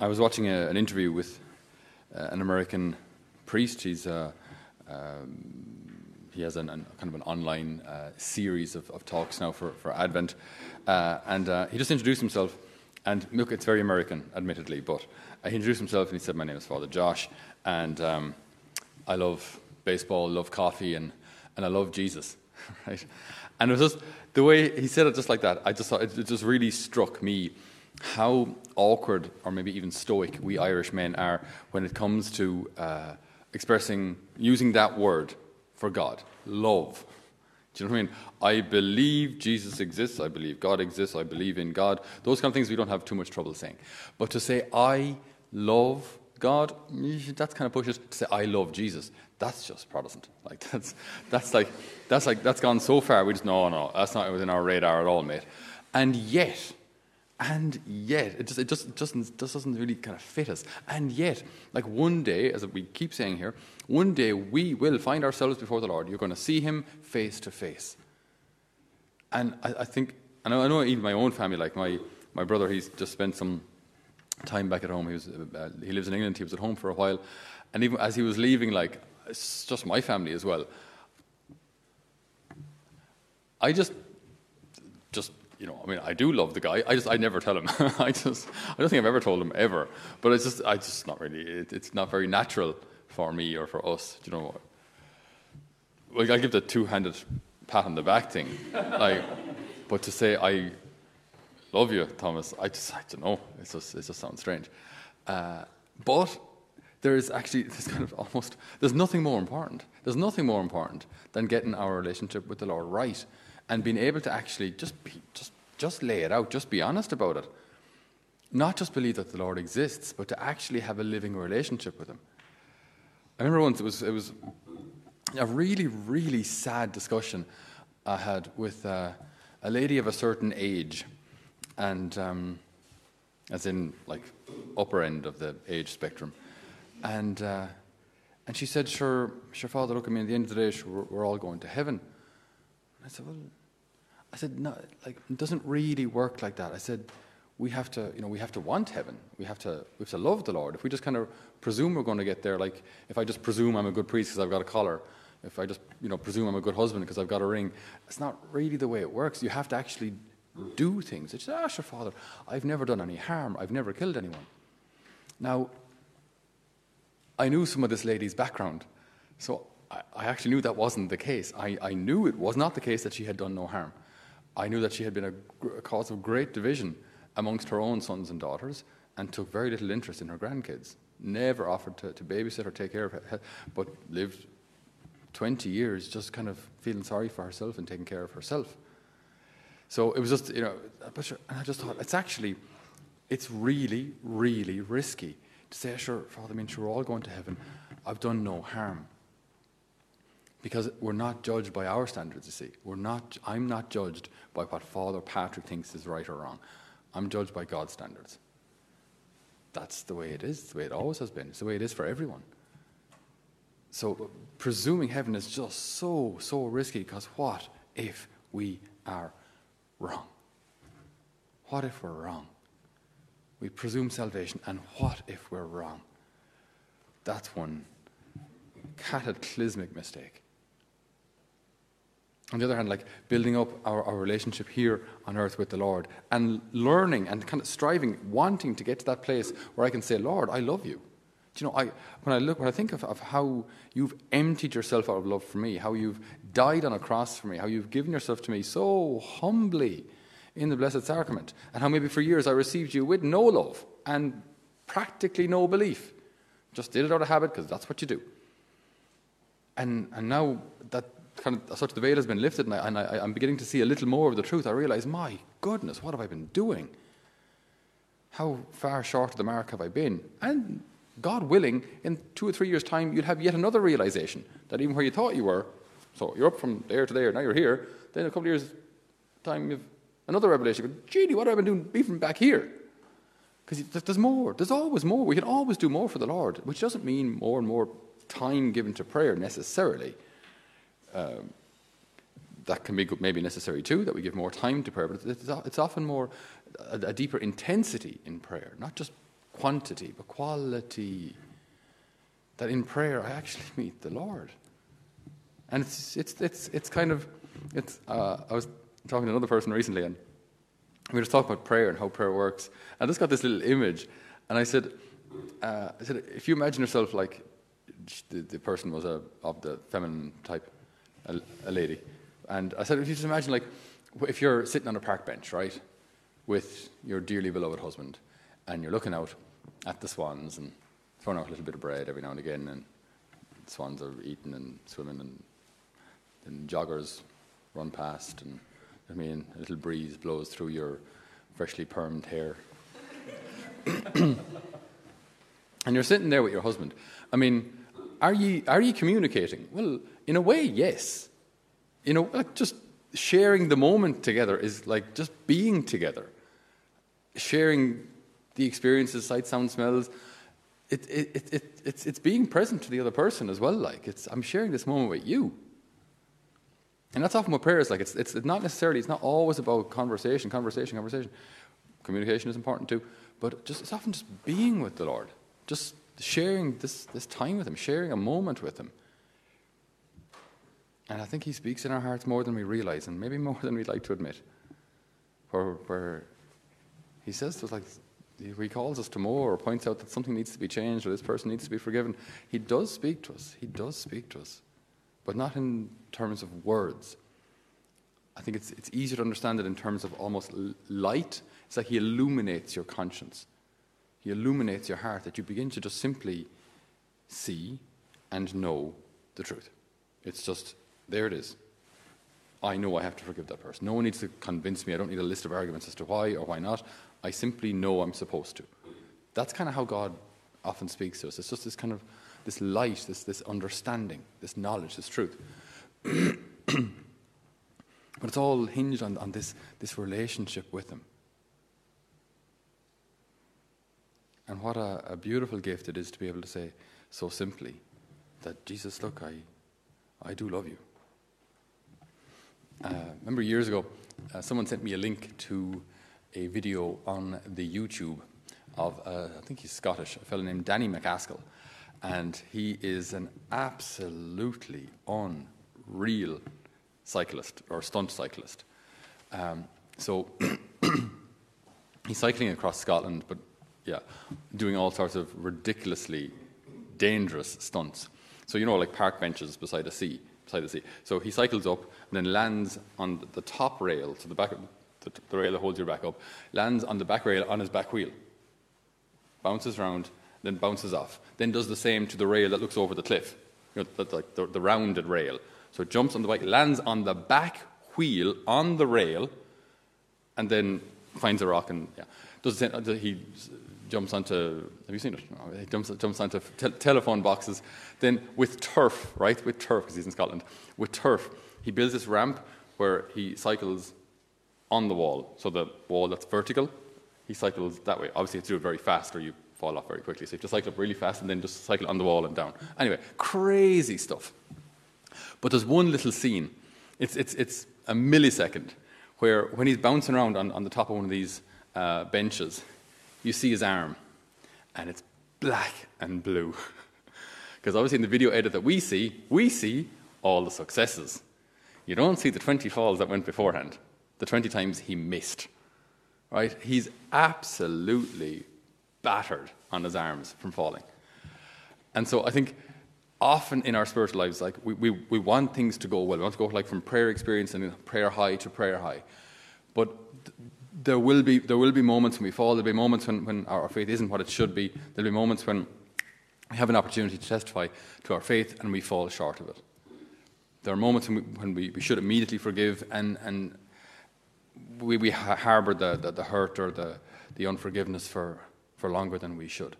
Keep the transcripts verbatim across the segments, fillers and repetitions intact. I was watching a, an interview with uh, an American priest. He's uh, um, he has an, an, kind of an online uh, series of, of talks now for, for Advent, uh, and uh, he just introduced himself. And look, it's very American, admittedly, but he introduced himself and he said, "My name is Father Josh, and um, I love baseball, love coffee, and and I love Jesus." Right? And it was just the way he said it, just like that. I just thought it, it just really struck me how awkward, or maybe even stoic, we Irish men are when it comes to uh, expressing, using that word for God, love. Do you know what I mean? I believe Jesus exists, I believe God exists, I believe in God. Those kind of things we don't have too much trouble saying. But to say, I love God, that's kind of pushes. To say, I love Jesus, that's just Protestant. Like, that's that's like, that's like, that's gone so far, we just, no, no, that's not within our radar at all, mate. And yet... And yet, it just it just, it just it just doesn't really kind of fit us. And yet, like one day, as we keep saying here, one day we will find ourselves before the Lord. You're going to see him face to face. And I, I think, and I know even my own family, like my, my brother, he's just spent some time back at home. He was uh, he lives in England. He was at home for a while. And even as he was leaving, like, it's just my family as well. I just, just... You know, I mean, I do love the guy. I just, I never tell him. I just, I don't think I've ever told him ever. But it's just, I just not really. It, it's not very natural for me or for us. Do you know? Like, I give the two-handed pat on the back thing. Like, but to say I love you, Thomas, I just, I don't know. It's just, it just sounds strange. Uh, but there is actually this kind of almost. There's nothing more important. There's nothing more important than getting our relationship with the Lord right. And being able to actually just be, just just lay it out, just be honest about it. Not just believe that the Lord exists, but to actually have a living relationship with him. I remember once, it was it was a really, really sad discussion I had with uh, a lady of a certain age, and um, as in, like, upper end of the age spectrum. And uh, and she said, sure, sure, Father, look, I mean, at the end of the day, sure, we're all going to heaven. I said, well, I said, no, like, it doesn't really work like that. I said, we have to, you know, we have to want heaven. We have to, we have to love the Lord. If we just kind of presume we're going to get there, like, if I just presume I'm a good priest because I've got a collar, if I just, you know, presume I'm a good husband because I've got a ring, it's not really the way it works. You have to actually do things. It's, ah, sure, Father, I've never done any harm. I've never killed anyone. Now, I knew some of this lady's background, so I actually knew that wasn't the case. I, I knew it was not the case that she had done no harm. I knew that she had been a, a cause of great division amongst her own sons and daughters and took very little interest in her grandkids. Never offered to, to babysit or take care of her, but lived twenty years just kind of feeling sorry for herself and taking care of herself. So it was just, you know, and I just thought, it's actually, it's really, really risky to say, sure, Father, I mean, sure, we're all going to heaven. I've done no harm. Because we're not judged by our standards, you see. We're not. I'm not judged by what Father Patrick thinks is right or wrong. I'm judged by God's standards. That's the way it is. It's the way it always has been. It's the way it is for everyone. So presuming heaven is just so, so risky, because what if we are wrong? What if we're wrong? We presume salvation, and what if we're wrong? That's one cataclysmic mistake. On the other hand, like, building up our, our relationship here on earth with the Lord and learning and kind of striving, wanting to get to that place where I can say, Lord, I love you. Do you know, I when I look, when I think of, of how you've emptied yourself out of love for me, how you've died on a cross for me, how you've given yourself to me so humbly in the Blessed Sacrament, and how maybe for years I received you with no love and practically no belief. Just did it out of habit because that's what you do. And and now that kind of such the veil has been lifted, and, I, and I, I'm beginning to see a little more of the truth. I realize, my goodness, what have I been doing? How far short of the mark have I been? And God willing, in two or three years' time, you'll have yet another realization that even where you thought you were, so you're up from there to there, now you're here. Then a couple of years' time, you've another revelation. You go, gee, what have I been doing even back here? Because there's more. There's always more. We can always do more for the Lord, which doesn't mean more and more time given to prayer necessarily. Um, that can be maybe necessary too, that we give more time to prayer, but it's, it's often more a, a deeper intensity in prayer, not just quantity, but quality. That in prayer I actually meet the Lord. And it's it's it's it's kind of it's. Uh, I was talking to another person recently, and we were just talking about prayer and how prayer works. I just got this little image, and I said, uh, I said, if you imagine yourself like the, the person was a of the feminine type, a, a lady, and I said, if you just imagine like if you're sitting on a park bench, right, with your dearly beloved husband, and you're looking out at the swans and throwing out a little bit of bread every now and again, and the swans are eating and swimming, and and joggers run past, and I mean a little breeze blows through your freshly permed hair. And you're sitting there with your husband. I mean, are you are you communicating? Well, in a way, yes. You know, like just sharing the moment together is like just being together, sharing the experiences, sights, sounds, smells. It it it, it it's it's being present to the other person as well. Like it's I'm sharing this moment with you. And that's often what prayer is like. It's it's not necessarily, it's not always about conversation, conversation, conversation. Communication is important too. But just it's often just being with the Lord. Just sharing this, this time with Him, sharing a moment with Him. And I think He speaks in our hearts more than we realize, and maybe more than we'd like to admit. Where, where He says to us, like, He calls us to more, or points out that something needs to be changed, or this person needs to be forgiven. He does speak to us. He does speak to us. But not in terms of words. I think it's it's easier to understand it in terms of almost light. It's like He illuminates your conscience. He illuminates your heart, that you begin to just simply see and know the truth. It's just, there it is. I know I have to forgive that person. No one needs to convince me. I don't need a list of arguments as to why or why not. I simply know I'm supposed to. That's kind of how God often speaks to us. It's just this kind of this light, this this understanding, this knowledge, this truth. But it's all hinged on, on this, this relationship with Him. And what a, a beautiful gift it is to be able to say so simply that, Jesus, look, I I do love you. Uh, I remember years ago, uh, someone sent me a link to a video on the YouTube of, uh, I think he's Scottish, a fellow named Danny MacAskill. And he is an absolutely unreal cyclist, or stunt cyclist. Um, so he's cycling across Scotland, but yeah, doing all sorts of ridiculously dangerous stunts. So you know, like park benches beside a sea, beside the sea. So he cycles up and then lands on the top rail, so the back, the, the rail that holds your back up, lands on the back rail on his back wheel, bounces around, then bounces off, then does the same to the rail that looks over the cliff, you know, that's like the, the rounded rail. So it jumps on the bike, lands on the back wheel on the rail, and then finds a rock and yeah. does the same, he jumps onto, have you seen it? No, he jumps, jumps onto te- telephone boxes, then with turf, right, with turf, because he's in Scotland, with turf, he builds this ramp where he cycles on the wall, so the wall that's vertical, he cycles that way. Obviously you have to do it very fast or you fall off very quickly. So you have to cycle up really fast and then just cycle on the wall and down. Anyway, crazy stuff. But there's one little scene, it's it's it's a millisecond, where when he's bouncing around on, on the top of one of these uh, benches, you see his arm, and it's black and blue. Because obviously in the video edit that we see, we see all the successes. You don't see the twenty falls that went beforehand, the twenty times he missed. Right? He's absolutely battered on his arms from falling. And so I think often in our spiritual lives, like we, we, we want things to go well. We want to go like from prayer experience and prayer high to prayer high. But th- there will be there will be moments when we fall. There'll be moments when, when our faith isn't what it should be. There'll be moments when we have an opportunity to testify to our faith and we fall short of it. There are moments when we, when we, we should immediately forgive and, and we, we harbour the, the, the hurt or the, the unforgiveness for for longer than we should.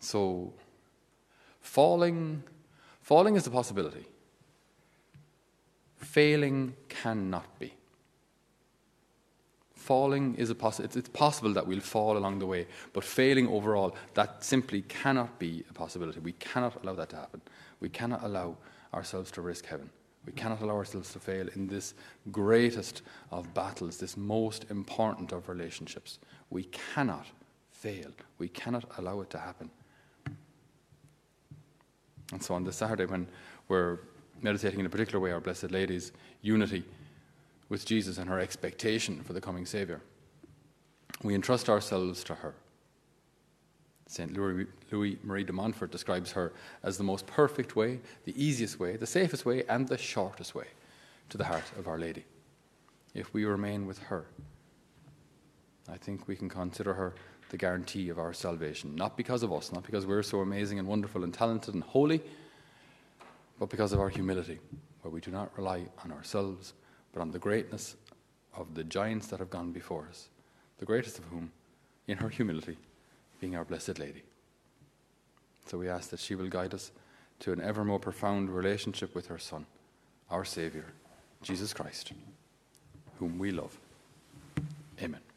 So falling falling is a possibility. Failing cannot be. Falling is a possible. It's, it's possible that we'll fall along the way, but failing overall, that simply cannot be a possibility. We cannot allow that to happen. We cannot allow ourselves to risk heaven. We cannot allow ourselves to fail in this greatest of battles, this most important of relationships. We cannot fail. We cannot allow it to happen. And so on this Saturday, when we're meditating in a particular way, our Blessed Lady's unity with Jesus and her expectation for the coming Saviour, we entrust ourselves to her. Saint Louis-Marie de Montfort describes her as the most perfect way, the easiest way, the safest way, and the shortest way to the heart of Our Lady. If we remain with her, I think we can consider her the guarantee of our salvation, not because of us, not because we're so amazing and wonderful and talented and holy, but because of our humility, where we do not rely on ourselves, but on the greatness of the giants that have gone before us, the greatest of whom, in her humility, being our Blessed Lady. So we ask that she will guide us to an ever more profound relationship with her Son, our Saviour, Jesus Christ, whom we love. Amen.